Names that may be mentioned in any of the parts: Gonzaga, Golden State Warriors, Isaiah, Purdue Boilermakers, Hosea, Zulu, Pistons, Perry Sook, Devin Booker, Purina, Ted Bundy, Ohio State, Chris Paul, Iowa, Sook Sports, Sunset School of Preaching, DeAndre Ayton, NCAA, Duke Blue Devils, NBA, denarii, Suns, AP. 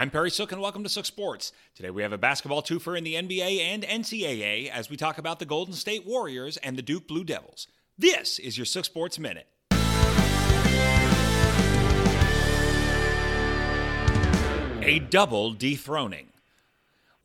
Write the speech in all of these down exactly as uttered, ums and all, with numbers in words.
I'm Perry Sook, and welcome to Sook Sports. Today we have a basketball twofer in the N B A and N C double A as we talk about the Golden State Warriors and the Duke Blue Devils. This is your Sook Sports Minute. A double dethroning.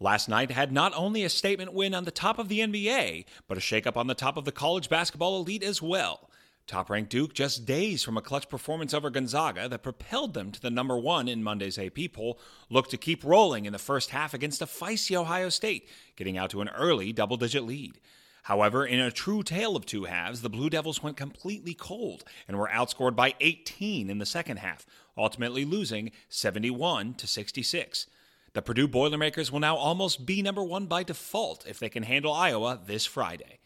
Last night had not only a statement win on the top of the N B A, but a shakeup on the top of the college basketball elite as well. Top-ranked Duke just days from a clutch performance over Gonzaga that propelled them to the number one in Monday's A P poll, looked to keep rolling in the first half against a feisty Ohio State, getting out to an early double-digit lead. However, in a true tale of two halves, the Blue Devils went completely cold and were outscored by eighteen in the second half, ultimately losing seventy-one to sixty-six. The Purdue Boilermakers will now almost be number one by default if they can handle Iowa this Friday.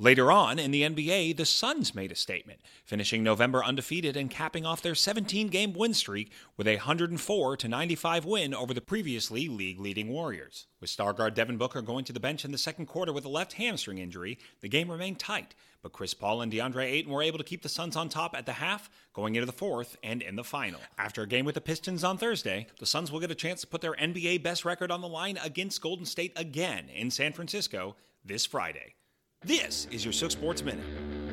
Later on, in the N B A, the Suns made a statement, finishing November undefeated and capping off their seventeen-game win streak with a one oh four to ninety-five win over the previously league-leading Warriors. With star guard Devin Booker going to the bench in the second quarter with a left hamstring injury, the game remained tight, but Chris Paul and DeAndre Ayton were able to keep the Suns on top at the half, going into the fourth and in the final. After a game with the Pistons on Thursday, the Suns will get a chance to put their N B A best record on the line against Golden State again in San Francisco this Friday. This is your Sook Sports Minute.